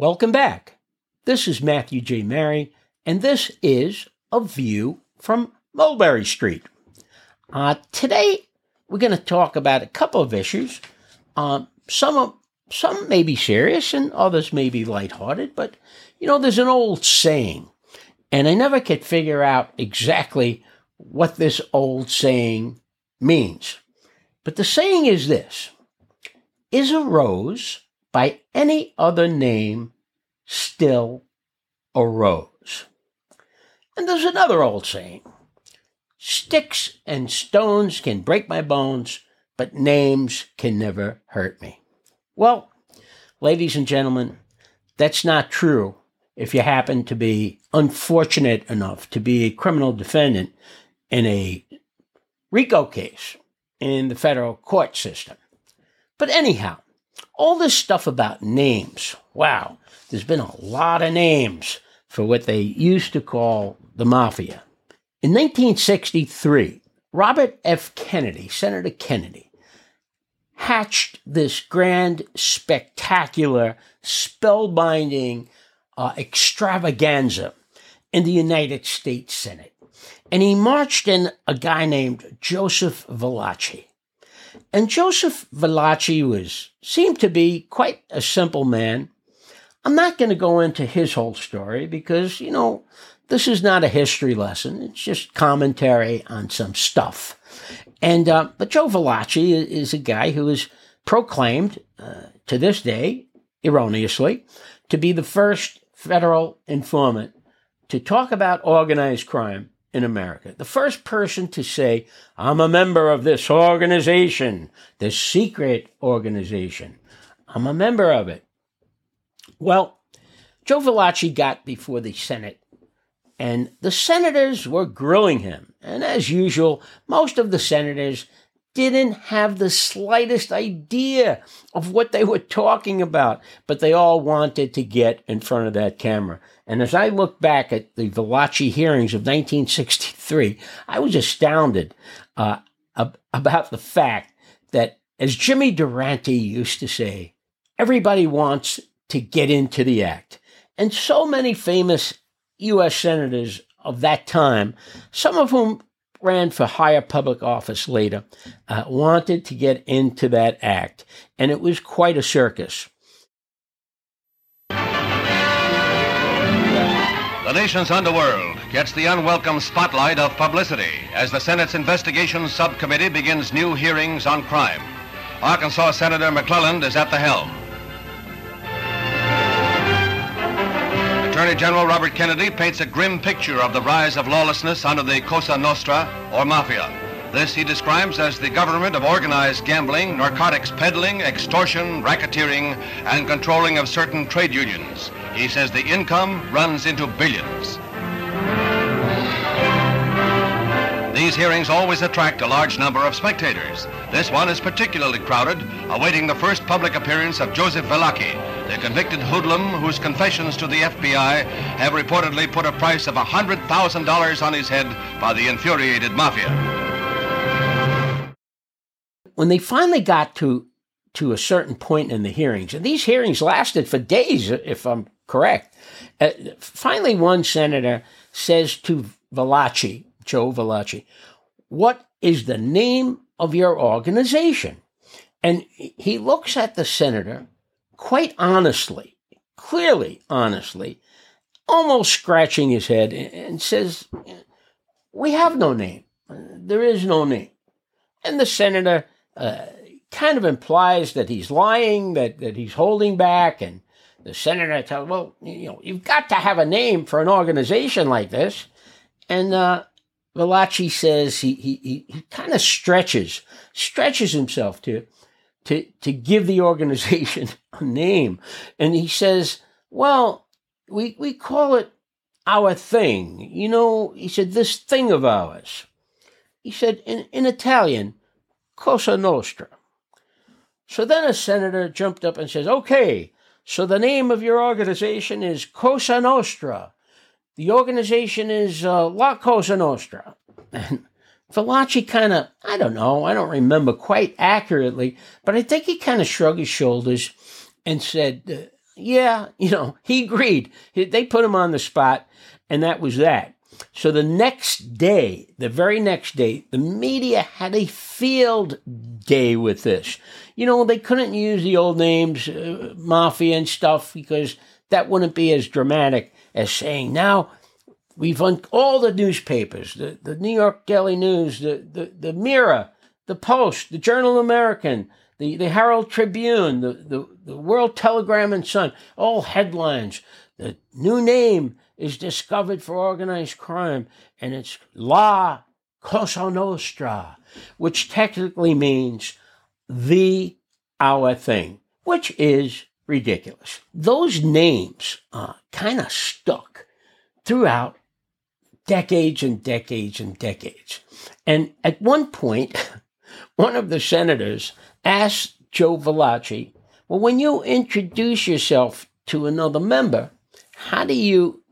Welcome back. This is Matthew J. Mary, and this is A View from Mulberry Street. Today, we're going to talk about a couple of issues. Some may be serious, and others may be lighthearted, but, you know, there's an old saying, and I never could figure out exactly what this old saying means. But the saying is this: is a rose by any other name still a rose? And there's another old saying: sticks and stones can break my bones, but names can never hurt me. Well, ladies and gentlemen, that's not true if you happen to be unfortunate enough to be a criminal defendant in a RICO case in the federal court system. But anyhow, all this stuff about names, wow, there's been a lot of names for what they used to call the mafia. In 1963, Robert F. Kennedy, Senator Kennedy, hatched this grand, spectacular, spellbinding extravaganza in the United States Senate. And he marched in a guy named Joseph Valachi. And Joseph Valachi seemed to be quite a simple man. I'm not going to go into his whole story because, you know, this is not a history lesson. It's just commentary on some stuff. And but Joe Valachi is a guy who is proclaimed, to this day, erroneously, to be the first federal informant to talk about organized crime in America. The first person to say, I'm a member of this organization, this secret organization. I'm a member of it. Well, Joe Valachi got before the Senate, and the senators were grilling him. And as usual, most of the senators didn't have the slightest idea of what they were talking about, but they all wanted to get in front of that camera. And as I look back at the Valachi hearings of 1963, I was astounded about the fact that, as Jimmy Durante used to say, everybody wants to get into the act. And so many famous U.S. senators of that time, some of whom ran for higher public office later, wanted to get into that act. And it was quite a circus. The nation's underworld gets the unwelcome spotlight of publicity as the Senate's Investigation Subcommittee begins new hearings on crime. Arkansas Senator McClellan is at the helm. Attorney General Robert Kennedy paints a grim picture of the rise of lawlessness under the Cosa Nostra, or mafia. This he describes as the government of organized gambling, narcotics peddling, extortion, racketeering, and controlling of certain trade unions. He says the income runs into billions. These hearings always attract a large number of spectators. This one is particularly crowded, awaiting the first public appearance of Joseph Valachi, the convicted hoodlum whose confessions to the FBI have reportedly put a price of $100,000 on his head by the infuriated mafia. When they finally got to a certain point in the hearings, and these hearings lasted for days, if I'm correct, finally one senator says to Valachi, Joe Valachi, what is the name of your organization? And he looks at the senator quite honestly, clearly honestly, almost scratching his head, and says, we have no name. There is no name. And the senator kind of implies that he's lying, that he's holding back. And the senator tells, well, you know, you've got to have a name for an organization like this. And Valachi says he kind of stretches himself to give the organization a name. And he says, well, we call it our thing. You know, he said, this thing of ours. He said, in Italian, Cosa Nostra. So then a senator jumped up and says, okay, so the name of your organization is Cosa Nostra. The organization is La Cosa Nostra. And Valachi kind of, I don't remember quite accurately, but I think he kind of shrugged his shoulders and said, yeah, you know, he agreed. They put him on the spot, and that was that. So the next day, the very next day, the media had a field day with this. You know, they couldn't use the old names, mafia and stuff, because that wouldn't be as dramatic as saying now we've all the newspapers, the New York Daily News, the Mirror, the Post, the Journal American, the Herald Tribune, the World Telegram and Sun, all headlines. The new name is discovered for organized crime, and it's La Cosa Nostra, which technically means our thing, which is ridiculous. Those names kind of stuck throughout decades and decades and decades. And at one point, one of the senators asked Joe Valachi, well, when you introduce yourself to another member, how do you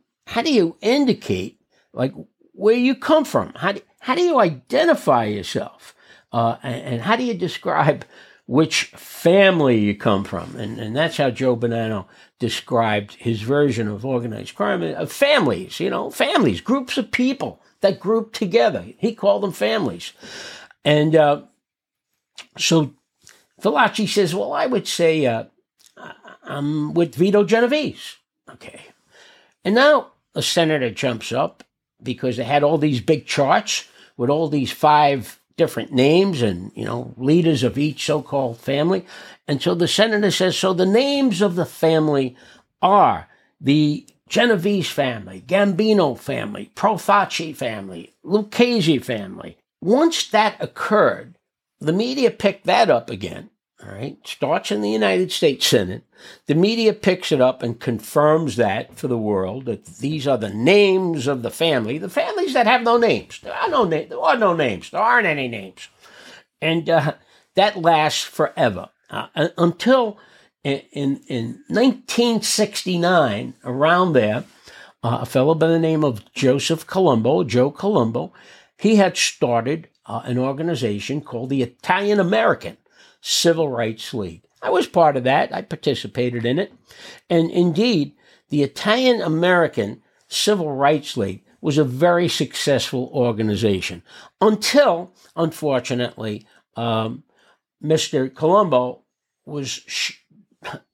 indicate like where you come from? How do you identify yourself? And how do you describe which family you come from? And that's how Joe Bonanno described his version of organized crime, of families, you know, families, groups of people that group together. He called them families. And so Valachi says, well, I would say I'm with Vito Genovese. Okay. And now a senator jumps up because they had all these big charts with all these 5 different names and, you know, leaders of each so-called family. And so the senator says, so the names of the family are the Genovese family, Gambino family, Profaci family, Lucchese family. Once that occurred, the media picked that up again. All right, starts in the United States Senate. The media picks it up and confirms that for the world, that these are the names of the family, the families that have no names. There are no names. There aren't any names. And that lasts forever until in 1969, around there, a fellow by the name of Joseph Colombo, Joe Colombo, he had started an organization called the Italian American Civil Rights League. I was part of that. I participated in it. And indeed, the Italian American Civil Rights League was a very successful organization until, unfortunately, Mr. Colombo was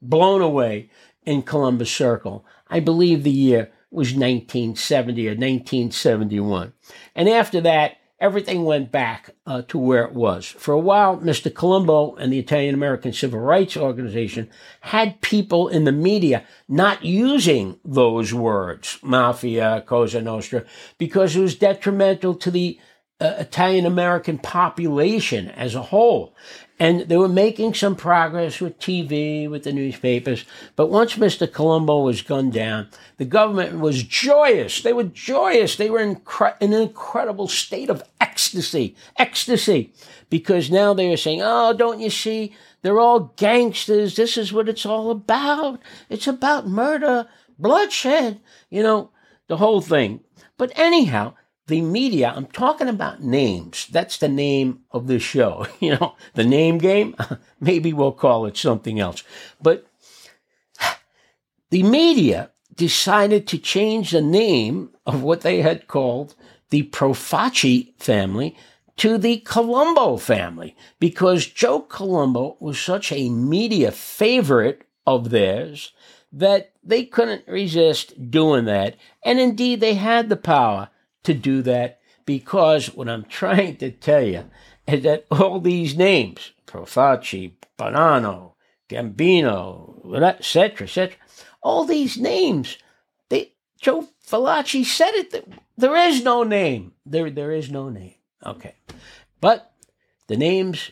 blown away in Columbus Circle. I believe the year was 1970 or 1971. And after that, everything went back to where it was. For a while, Mr. Colombo and the Italian American Civil Rights Organization had people in the media not using those words, mafia, Cosa Nostra, because it was detrimental to the Italian American population as a whole. And they were making some progress with TV, with the newspapers. But once Mr. Colombo was gunned down, the government was joyous. They were joyous. They were in an incredible state of ecstasy, because now they were saying, oh, don't you see? They're all gangsters. This is what it's all about. It's about murder, bloodshed, you know, the whole thing. But anyhow, the media, I'm talking about names. That's the name of this show. You know, the name game, maybe we'll call it something else. But the media decided to change the name of what they had called the Profaci family to the Colombo family, because Joe Colombo was such a media favorite of theirs that they couldn't resist doing that. And indeed, they had the power to do that, because what I'm trying to tell you is that all these names, Profaci, Bonanno, Gambino, etc., etc., all these names, Joe Valachi said it, that there is no name. There is no name. Okay. But the names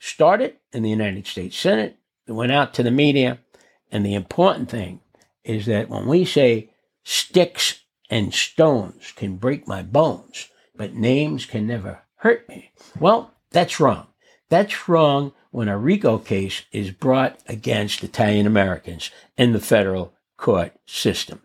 started in the United States Senate, they went out to the media, and the important thing is that when we say sticks and stones can break my bones, but names can never hurt me. Well, that's wrong. That's wrong when a RICO case is brought against Italian Americans in the federal court system.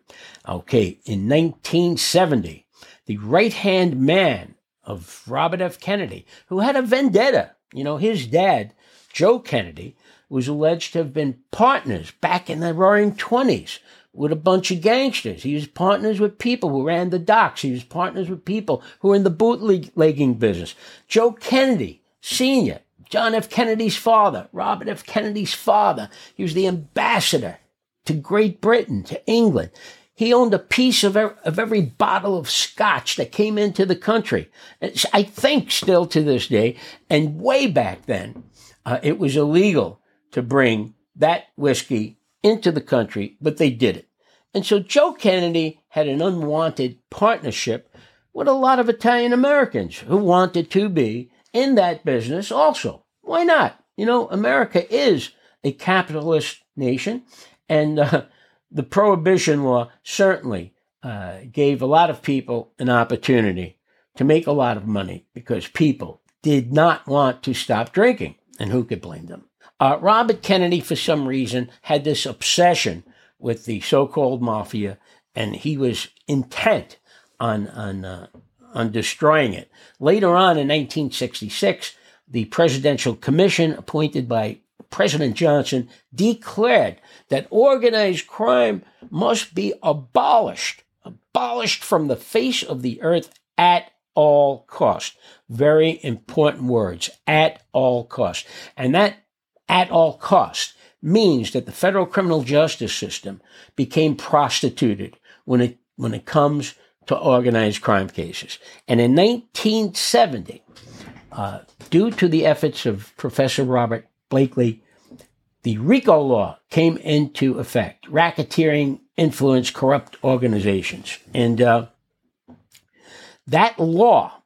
Okay, in 1970, the right-hand man of Robert F. Kennedy, who had a vendetta, you know, his dad, Joe Kennedy, was alleged to have been partners back in the Roaring 20s with a bunch of gangsters. He was partners with people who ran the docks. He was partners with people who were in the bootlegging business. Joe Kennedy, Sr., John F. Kennedy's father, Robert F. Kennedy's father. He was the ambassador to Great Britain, to England. He owned a piece of every bottle of scotch that came into the country. It's, I think, still to this day, and way back then, it was illegal to bring that whiskey into the country, but they did it. And so Joe Kennedy had an unwanted partnership with a lot of Italian Americans who wanted to be in that business also. Why not? You know, America is a capitalist nation, and the Prohibition Law certainly gave a lot of people an opportunity to make a lot of money because people did not want to stop drinking, and who could blame them? Robert Kennedy, for some reason, had this obsession with the so-called mafia, and he was intent on destroying it. Later on in 1966, the Presidential Commission appointed by President Johnson declared that organized crime must be abolished from the face of the earth at all cost. Very important words, at all cost. And that at all cost means that the federal criminal justice system became prostituted when it comes to organized crime cases. And in 1970, due to the efforts of Professor Robert Blakely, the RICO law came into effect. Racketeering influenced corrupt organizations. And that law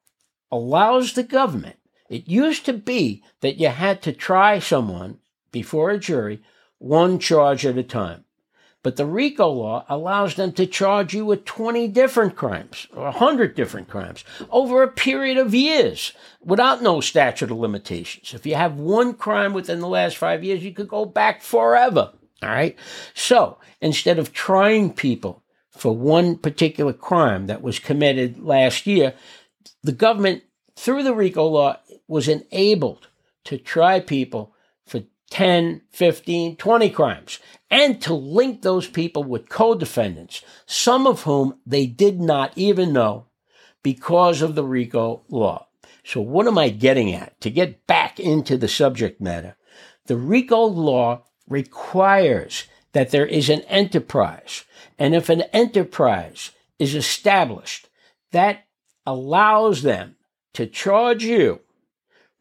allows the government. It used to be that you had to try someone before a jury, one charge at a time. But the RICO law allows them to charge you with 20 different crimes or 100 different crimes over a period of years without no statute of limitations. If you have one crime within the last 5 years, you could go back forever. All right. So instead of trying people for one particular crime that was committed last year, the government, through the RICO law, was enabled to try people for 10, 15, 20 crimes, and to link those people with co-defendants, some of whom they did not even know because of the RICO law. So what am I getting at? To get back into the subject matter, the RICO law requires that there is an enterprise. And if an enterprise is established, that allows them to charge you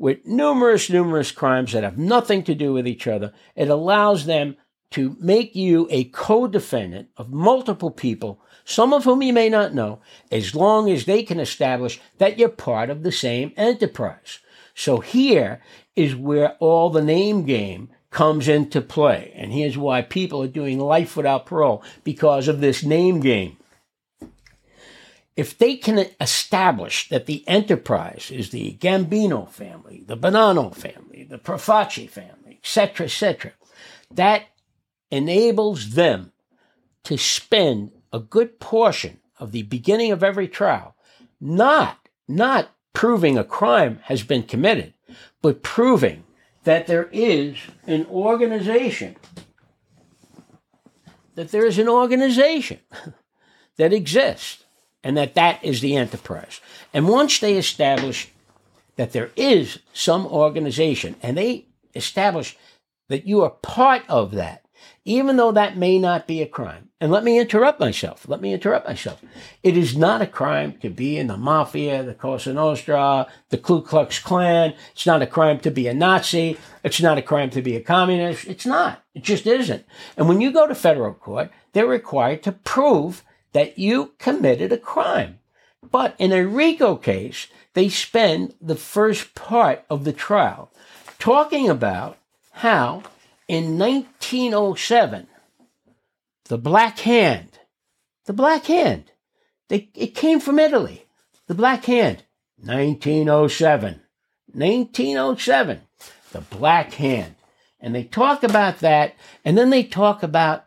with numerous crimes that have nothing to do with each other. It allows them to make you a co-defendant of multiple people, some of whom you may not know, as long as they can establish that you're part of the same enterprise. So here is where all the name game comes into play. And here's why people are doing life without parole, because of this name game. If they can establish that the enterprise is the Gambino family, the Bonanno family, the Profaci family, et cetera, that enables them to spend a good portion of the beginning of every trial not proving a crime has been committed, but proving that there is an organization, that exists. And that is the enterprise. And once they establish that there is some organization, and they establish that you are part of that, even though that may not be a crime. And let me interrupt myself. It is not a crime to be in the mafia, the Cosa Nostra, the Ku Klux Klan. It's not a crime to be a Nazi. It's not a crime to be a communist. It's not. It just isn't. And when you go to federal court, they're required to prove that you committed a crime. But in a RICO case, they spend the first part of the trial talking about how in 1907, the Black Hand, it came from Italy. The Black Hand, 1907, the Black Hand. And they talk about that, and then they talk about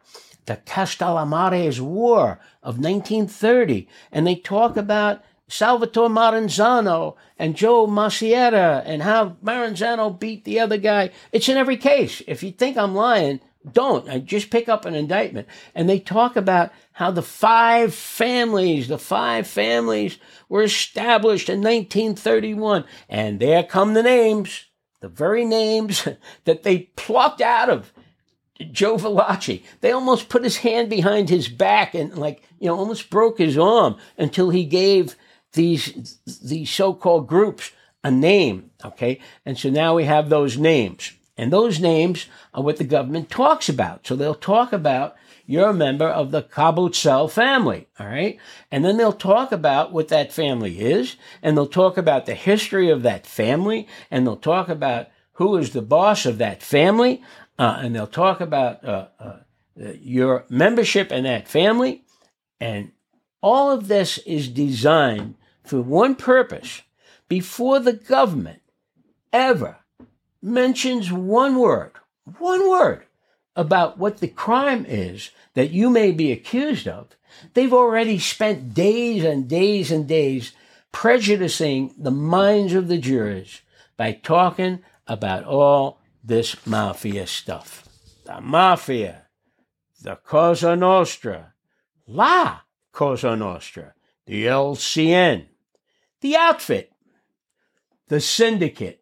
the Castellammarese War of 1930, and they talk about Salvatore Maranzano and Joe Masseria, and how Maranzano beat the other guy. It's in every case. If you think I'm lying, don't. I just pick up an indictment. And they talk about how the five families were established in 1931. And there come the names, the very names that they plucked out of Joe Valachi. They almost put his hand behind his back and, like, you know, almost broke his arm until he gave these so-called groups a name, okay? And so now we have those names. And those names are what the government talks about. So they'll talk about, you're a member of the Cabozzel family, all right? And then they'll talk about what that family is, and they'll talk about the history of that family, and they'll talk about who is the boss of that family, and they'll talk about your membership in that family. And all of this is designed for one purpose. Before the government ever mentions one word about what the crime is that you may be accused of, they've already spent days and days and days prejudicing the minds of the jurors by talking about all this mafia stuff. The mafia, the Cosa Nostra, La Cosa Nostra, the LCN, the outfit, the syndicate.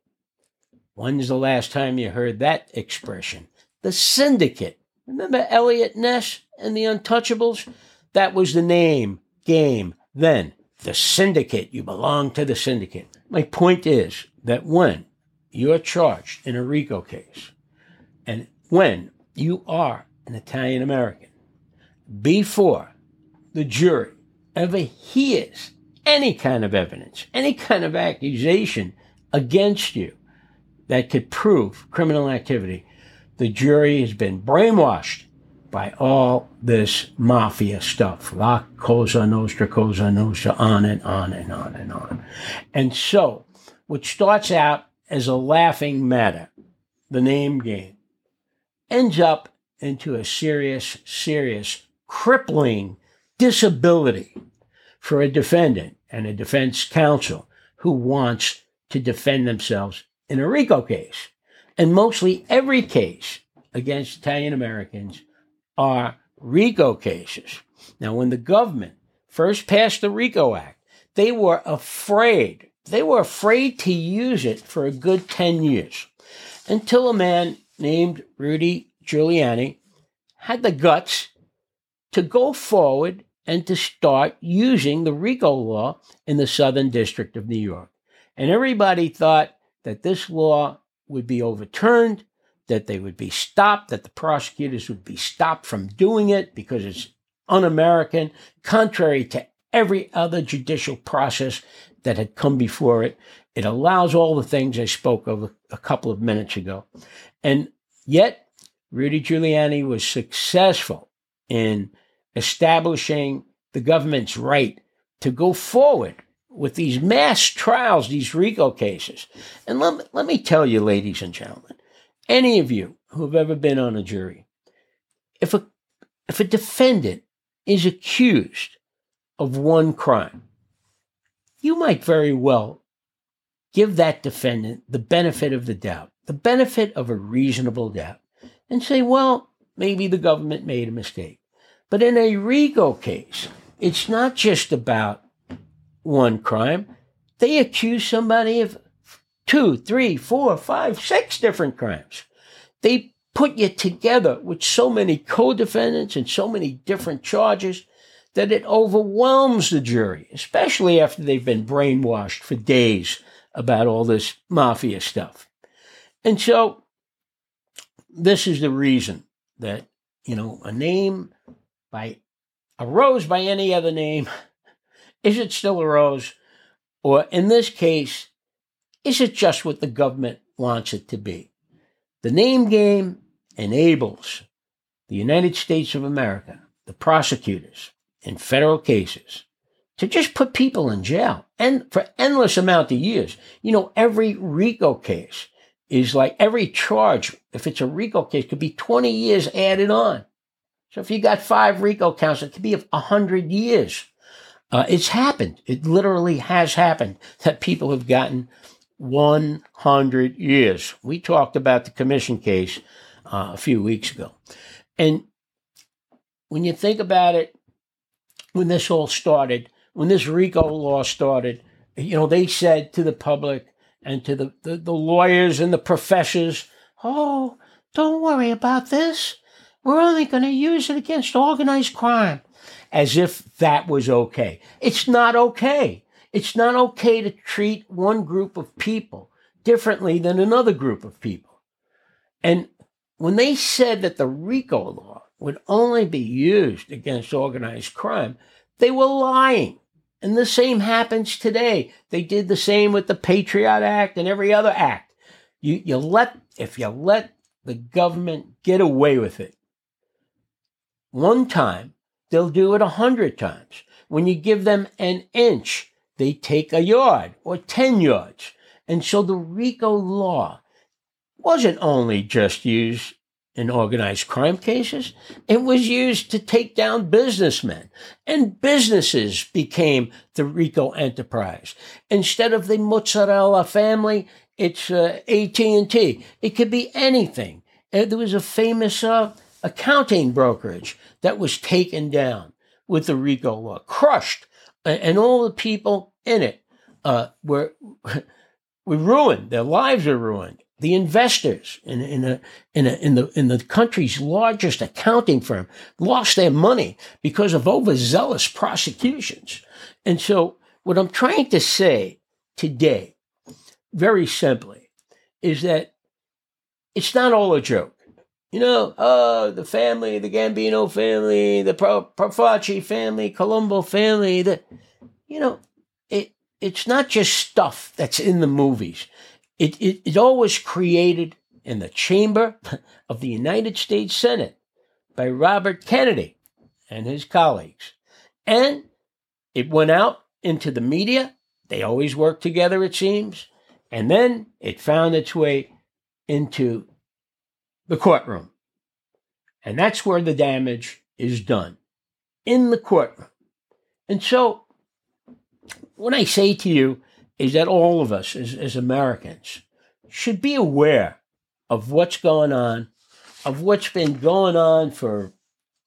When's the last time you heard that expression? The syndicate. Remember Elliot Ness and the Untouchables? That was the name, game, then. The syndicate. You belong to the syndicate. My point is that when you're charged in a RICO case, and when you are an Italian American, before the jury ever hears any kind of evidence, any kind of accusation against you, that could prove criminal activity, the jury has been brainwashed by all this mafia stuff. La Cosa Nostra, on and on and on and on. And so, what starts out as a laughing matter, the name game, ends up into a serious, serious, crippling disability for a defendant and a defense counsel who wants to defend themselves in a RICO case. And mostly every case against Italian Americans are RICO cases. Now, when the government first passed the RICO Act, they were afraid. They were afraid to use it for a good 10 years until a man named Rudy Giuliani had the guts to go forward and to start using the RICO law in the Southern District of New York. And everybody thought that this law would be overturned, that they would be stopped, that the prosecutors would be stopped from doing it because it's un-American, contrary to every other judicial process that had come before it. It allows all the things I spoke of a couple of minutes ago. And yet, Rudy Giuliani was successful in establishing the government's right to go forward with these mass trials, these RICO cases. And let me tell you, ladies and gentlemen, any of you who have ever been on a jury, if a defendant is accused of one crime, you might very well give that defendant the benefit of the doubt, the benefit of a reasonable doubt, and say, well, maybe the government made a mistake. But in a RICO case, it's not just about one crime. They accuse somebody of 2, 3, 4, 5, 6 different crimes. They put you together with so many co-defendants and so many different charges that it overwhelms the jury, especially after they've been brainwashed for days about all this mafia stuff. And so this is the reason that, you know, a name by a rose by any other name, is it still a rose? Or in this case, is it just what the government wants it to be? The name game enables the United States of America, the prosecutors in federal cases, to just put people in jail and for endless amount of years. You know, every RICO case is like every charge, if it's a RICO case, could be 20 years added on. So if you got 5 RICO counts, it could be 100 years. It's happened. It literally has happened that people have gotten 100 years. We talked about the commission case a few weeks ago. And when you think about it, when this all started, when this RICO law started, you know, they said to the public and to the lawyers and the professors, oh, don't worry about this. We're only going to use it against organized crime. As if that was okay. It's not okay. It's not okay to treat one group of people differently than another group of people. And when they said that the RICO law would only be used against organized crime, they were lying. And the same happens today. They did the same with the Patriot Act and every other act. If you let the government get away with it one time, they'll do it 100 times. When you give them an inch, they take a yard or 10 yards. And so the RICO law wasn't only just used in organized crime cases. It was used to take down businessmen. And businesses became the RICO enterprise. Instead of the Mozzarella family, it's AT&T. It could be anything. There was a famous accounting brokerage that was taken down with the RICO law, crushed, and all the people in it were ruined. Their lives are ruined. The investors in the country's largest accounting firm lost their money because of overzealous prosecutions. And so, what I'm trying to say today, very simply, is that it's not all a joke. You know, the family, the Gambino family, the Profaci family, Colombo family, it's not just stuff that's in the movies. It always created in the chamber of the United States Senate by Robert Kennedy and his colleagues. And it went out into the media. They always work together, it seems. And then it found its way into the courtroom. And that's where the damage is done, in the courtroom. And so what I say to you is that all of us as Americans should be aware of what's going on, of what's been going on for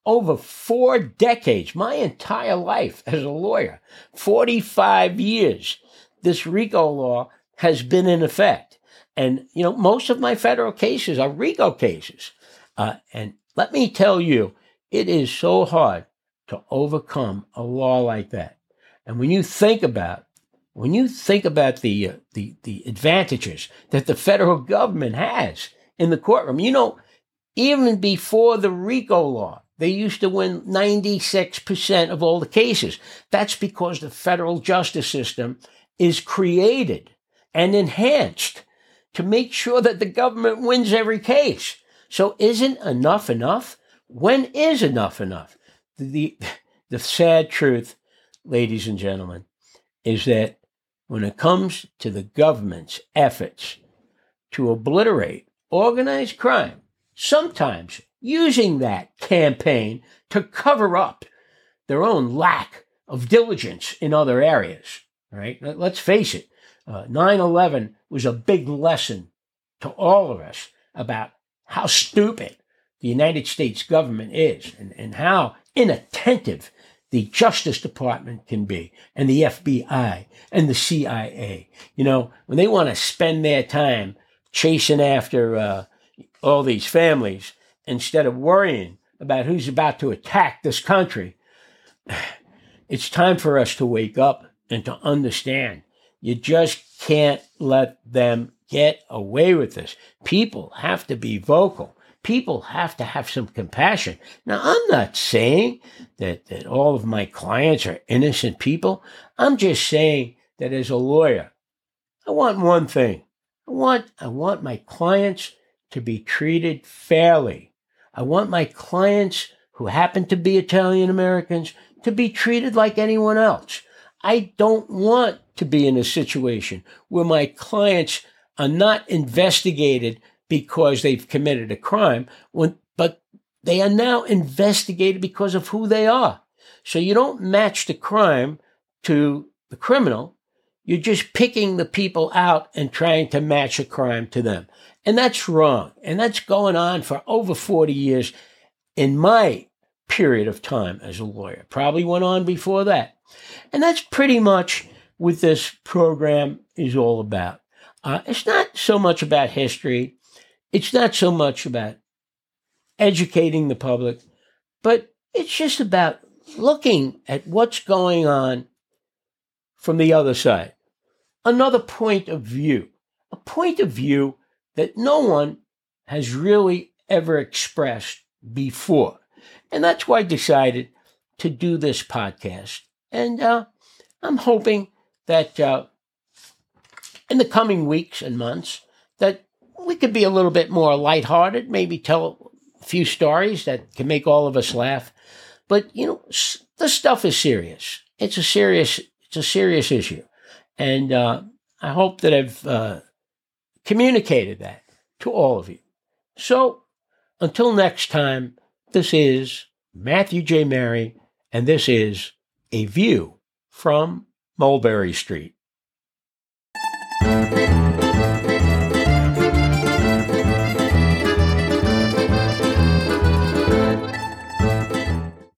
over 4 decades, my entire life as a lawyer, 45 years. This RICO law has been in effect. And, you know, most of my federal cases are RICO cases. And let me tell you, it is so hard to overcome a law like that. And when you think about the advantages that the federal government has in the courtroom, you know, even before the RICO law, they used to win 96% of all the cases. That's because the federal justice system is created and enhanced to make sure that the government wins every case. So isn't enough enough? When is enough enough? The sad truth, ladies and gentlemen, is that when it comes to the government's efforts to obliterate organized crime, sometimes using that campaign to cover up their own lack of diligence in other areas, right? Let's face it. 9/11 was a big lesson to all of us about how stupid the United States government is and how inattentive the Justice Department can be and the FBI and the CIA. You know, when they want to spend their time chasing after all these families instead of worrying about who's about to attack this country, it's time for us to wake up and to understand. You just can't let them get away with this. People have to be vocal. People have to have some compassion. Now, I'm not saying that all of my clients are innocent people. I'm just saying that as a lawyer, I want one thing. I want my clients to be treated fairly. I want my clients who happen to be Italian Americans to be treated like anyone else. I don't want to be in a situation where my clients are not investigated because they've committed a crime, but they are now investigated because of who they are. So you don't match the crime to the criminal. You're just picking the people out and trying to match a crime to them. And that's wrong. And that's going on for over 40 years in my period of time as a lawyer. Probably went on before that. And that's pretty much what this program is all about. It's not so much about history. It's not so much about educating the public, but it's just about looking at what's going on from the other side. Another point of view, a point of view that no one has really ever expressed before. And that's why I decided to do this podcast. And I'm hoping that in the coming weeks and months that we could be a little bit more lighthearted, maybe tell a few stories that can make all of us laugh. But, you know, this stuff is serious. It's a serious issue, and I hope that I've communicated that to all of you. So, until next time, this is Matthew J. Mary, and this is A View from Mulberry Street.